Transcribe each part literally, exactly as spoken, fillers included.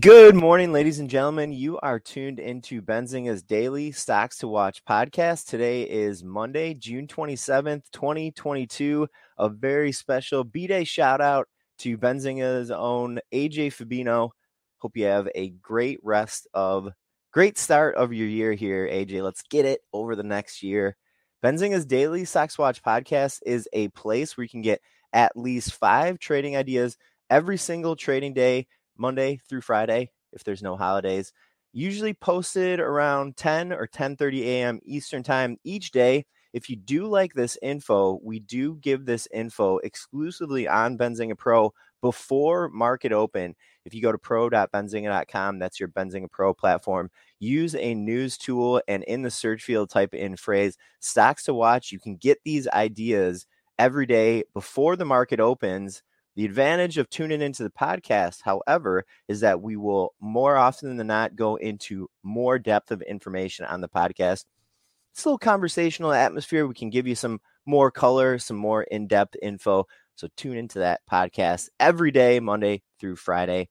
Good morning, ladies and gentlemen. You are tuned into Benzinga's Daily Stocks to Watch podcast. Today is Monday, June twenty-seventh, twenty twenty-two. A very special B-Day shout out to Benzinga's own A J Fabino. Hope you have a great rest of, great start of your year here, A J. Let's get it over the next year. Benzinga's Daily Stocks Watch podcast is a place where you can get at least five trading ideas every single trading day, Monday through Friday, if there's no holidays. Usually posted around ten or ten thirty a.m. Eastern time each day. If you do like this info, we do give this info exclusively on Benzinga Pro before market open. If you go to pro dot benzinga dot com, that's your Benzinga Pro platform. Use a news tool and in the search field, type in phrase stocks to watch. You can get these ideas every day before the market opens. The advantage of tuning into the podcast, however, is that we will more often than not go into more depth of information on the podcast. It's a little conversational atmosphere. We can give you some more color, some more in-depth info. So tune into that podcast every day, Monday through Friday.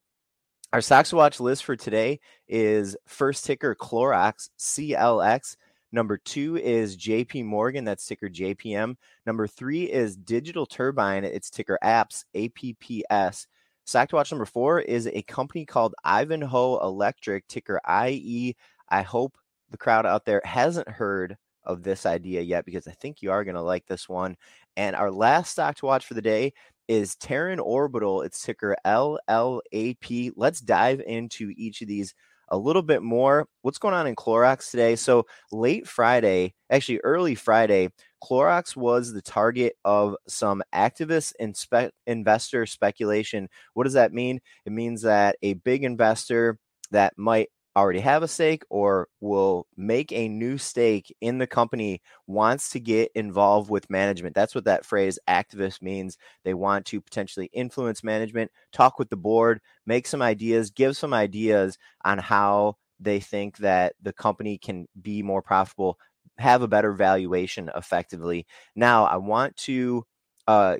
Our Stocks to Watch list for today is first ticker Clorox, C L X. Number two is J P Morgan, that's ticker J P M. Number three is Digital Turbine, it's ticker A P P S, A P P S. Stock to Watch number four is a company called Ivanhoe Electric, ticker I E. I hope the crowd out there hasn't heard of this idea yet, because I think you are going to like this one. And our last stock to watch for the day is Terran Orbital. It's ticker L L A P. Let's dive into each of these a little bit more. What's going on in Clorox today? So late Friday, actually early Friday, Clorox was the target of some activist and spe- investor speculation. What does that mean? It means that a big investor that might already have a stake or will make a new stake in the company wants to get involved with management. That's what that phrase activist means. They want to potentially influence management, talk with the board, make some ideas, give some ideas on how they think that the company can be more profitable, have a better valuation effectively. Now, I want to uh,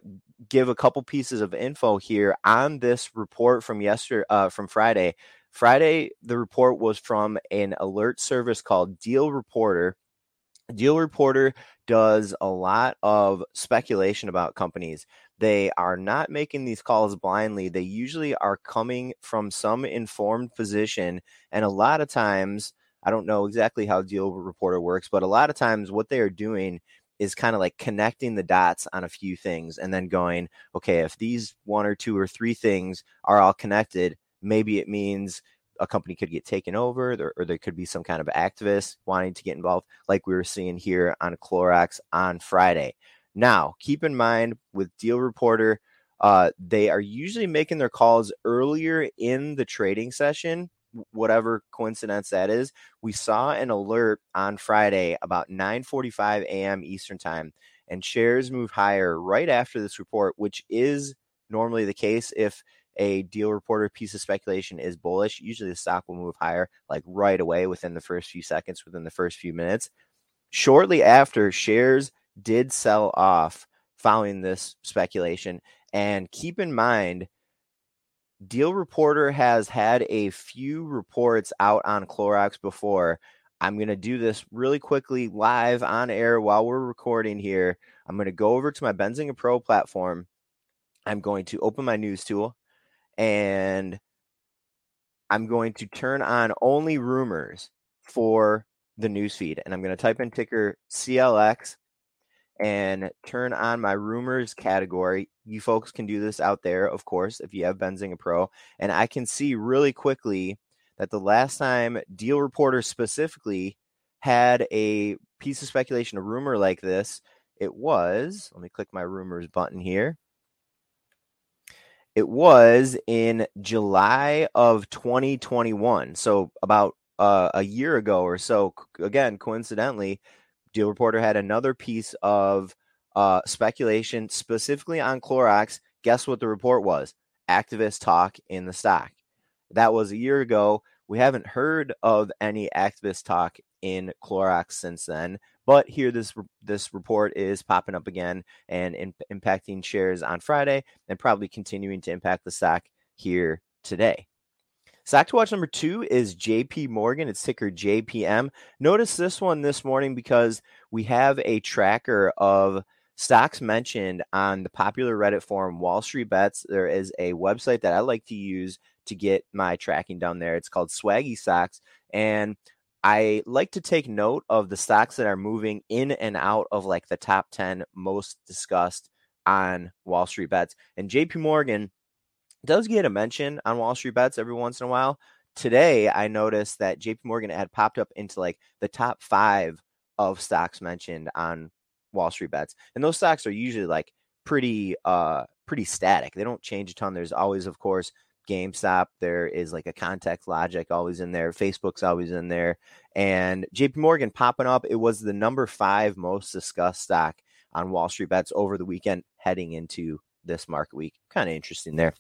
give a couple pieces of info here on this report from yesterday, uh, from Friday. Friday, the report was from an alert service called Dealreporter. Dealreporter does a lot of speculation about companies. They are not making these calls blindly. They usually are coming from some informed position. And a lot of times, I don't know exactly how Dealreporter works, but a lot of times what they are doing is kind of like connecting the dots on a few things and then going, okay, if these one or two or three things are all connected, maybe it means a company could get taken over there, or there could be some kind of activist wanting to get involved, like we were seeing here on Clorox on Friday. Now, keep in mind with Dealreporter, uh, they are usually making their calls earlier in the trading session, whatever coincidence that is. We saw an alert on Friday about nine forty-five a.m. Eastern time, and shares move higher right after this report, which is normally the case if a Dealreporter piece of speculation is bullish. Usually the stock will move higher like right away within the first few seconds, within the first few minutes. Shortly after, shares did sell off following this speculation. And keep in mind, Dealreporter has had a few reports out on Clorox before. I'm going to do this really quickly live on air while we're recording here. I'm going to go over to my Benzinga Pro platform. I'm going to open my news tool. And I'm going to turn on only rumors for the newsfeed. And I'm going to type in ticker C L X and turn on my rumors category. You folks can do this out there, of course, if you have Benzinga Pro. And I can see really quickly that the last time Dealreporter specifically had a piece of speculation, a rumor like this, It was, let me click my rumors button here. It was in July of twenty twenty-one. So about uh, a year ago or so, again, coincidentally, Dealreporter had another piece of uh, speculation specifically on Clorox. Guess what the report was? Activist talk in the stock. That was a year ago. We haven't heard of any activist talk in Clorox since then, but here this this report is popping up again and in, impacting shares on Friday and probably continuing to impact the stock here today. Stock to watch number two is J P Morgan. It's ticker J P M. Notice this one this morning because we have a tracker of stocks mentioned on the popular Reddit forum Wall Street Bets. There is a website that I like to use to get my tracking done there. It's called Swaggy Stocks, and I like to take note of the stocks that are moving in and out of like the top ten most discussed on Wall Street Bets. And J P Morgan does get a mention on Wall Street Bets every once in a while. Today, I noticed that J P Morgan had popped up into like the top five of stocks mentioned on Wall Street Bets. And those stocks are usually like pretty, uh, pretty static. They don't change a ton. There's always, of course, GameStop, there is like a ContextLogic always in there. Facebook's always in there. And J P Morgan popping up, it was the number five most discussed stock on Wall Street Bets over the weekend heading into this market week. Kind of interesting there.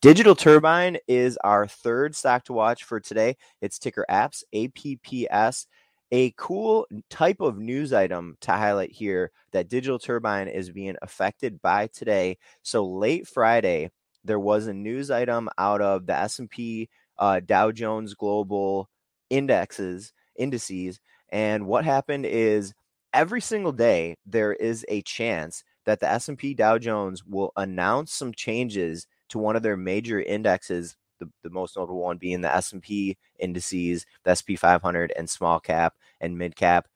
Digital Turbine is our third stock to watch for today. It's ticker A P P S, A P P S. A cool type of news item to highlight here that Digital Turbine is being affected by today. So late Friday, there was a news item out of the S and P uh, Dow Jones Global indexes, indices. And what happened is every single day, there is a chance that the S and P Dow Jones will announce some changes to one of their major indexes, the, the most notable one being the S and P indices, the S and P five hundred and small cap and mid cap.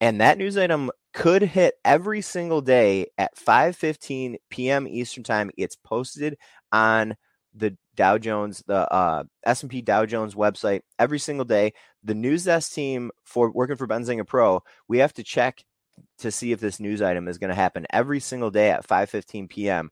And that news item could hit every single day at five fifteen p.m. Eastern time. It's posted on the Dow Jones, the uh, S and P Dow Jones website every single day. The news desk team for working for Benzinga Pro, we have to check to see if this news item is going to happen every single day at five fifteen p.m.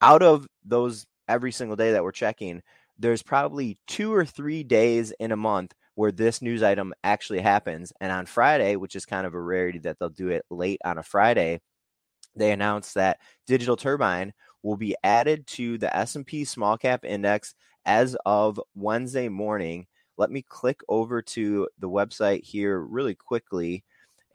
Out of those every single day that we're checking, there's probably two or three days in a month where this news item actually happens. And on Friday, which is kind of a rarity that they'll do it late on a Friday, they announced that Digital Turbine will be added to the S and P small cap index as of Wednesday morning. Let me click over to the website here really quickly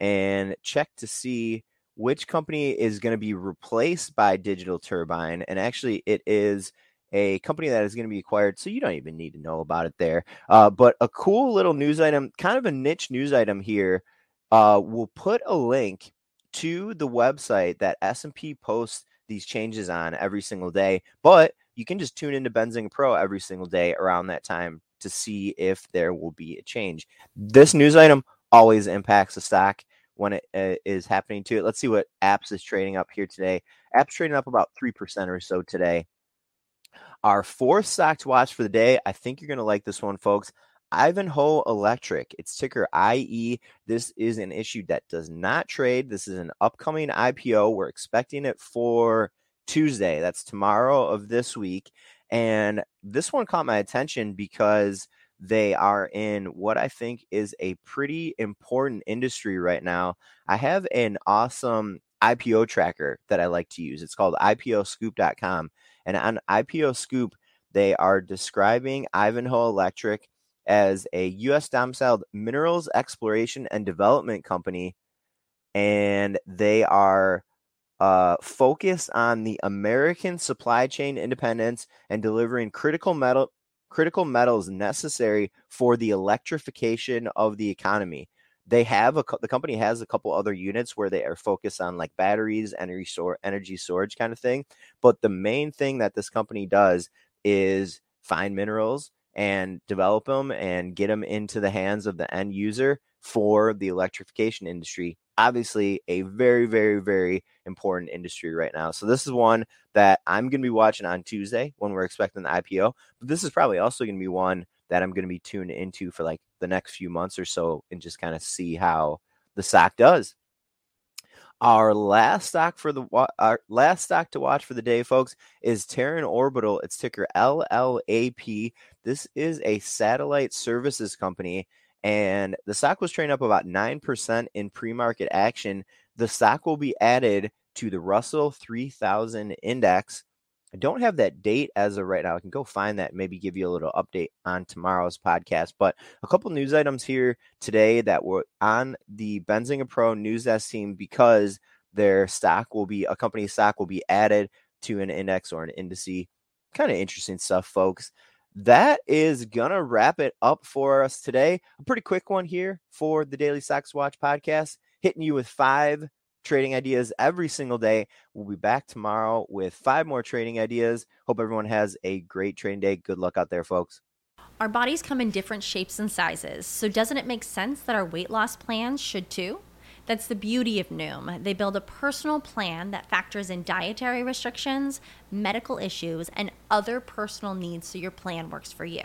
and check to see which company is going to be replaced by Digital Turbine. And actually it is a company that is going to be acquired, so you don't even need to know about it there. Uh, but a cool little news item, kind of a niche news item here. Uh, we'll put a link to the website that S and P posts these changes on every single day, but you can just tune into Benzinga Pro every single day around that time to see if there will be a change. This news item always impacts the stock when it uh, is happening to it. Let's see what A P P S is trading up here today. A P P S trading up about three percent or so today. Our fourth stock to watch for the day, I think you're going to like this one, folks. Ivanhoe Electric. It's ticker I E. This is an issue that does not trade. This is an upcoming I P O. We're expecting it for Tuesday. That's tomorrow of this week. And this one caught my attention because they are in what I think is a pretty important industry right now. I have an awesome I P O tracker that I like to use. It's called I P O scoop dot com. And on IPOScoop, they are describing Ivanhoe Electric as a U S domiciled minerals exploration and development company. And they are uh, focused on the American supply chain independence and delivering critical metal, critical metals necessary for the electrification of the economy. They have a the company has a couple other units where they are focused on like batteries, energy store, energy storage kind of thing. But the main thing that this company does is find minerals and develop them and get them into the hands of the end user for the electrification industry. Obviously, a very, very, very important industry right now. So this is one that I'm going to be watching on Tuesday when we're expecting the I P O. But this is probably also going to be one that I'm going to be tuned into for like the next few months or so and just kind of see how the stock does. Our last stock for the our last stock to watch for the day, folks, is Terran Orbital. It's ticker L L A P. This is a satellite services company, and the stock was trading up about nine percent in pre-market action. The stock will be added to the Russell three thousand index. I don't have that date as of right now. I can go find that and maybe give you a little update on tomorrow's podcast. But a couple news items here today that were on the Benzinga Pro news desk team because their stock will be, a company's stock will be added to an index or an indice. Kind of interesting stuff, folks. That is going to wrap it up for us today. A pretty quick one here for the Daily Stocks Watch podcast, hitting you with five trading ideas every single day. We'll be back tomorrow with five more trading ideas. Hope everyone has a great trading day. Good luck out there, folks. Our bodies come in different shapes and sizes, so doesn't it make sense that our weight loss plans should too? That's the beauty of Noom. They build a personal plan that factors in dietary restrictions, medical issues, and other personal needs so your plan works for you.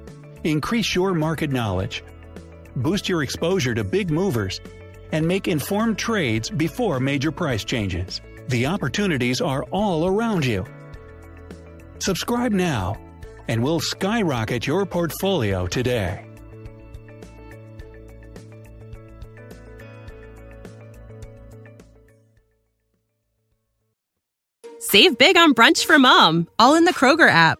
Increase your market knowledge, boost your exposure to big movers, and make informed trades before major price changes. The opportunities are all around you. Subscribe now, and we'll skyrocket your portfolio today. Save big on brunch for mom, all in the Kroger app.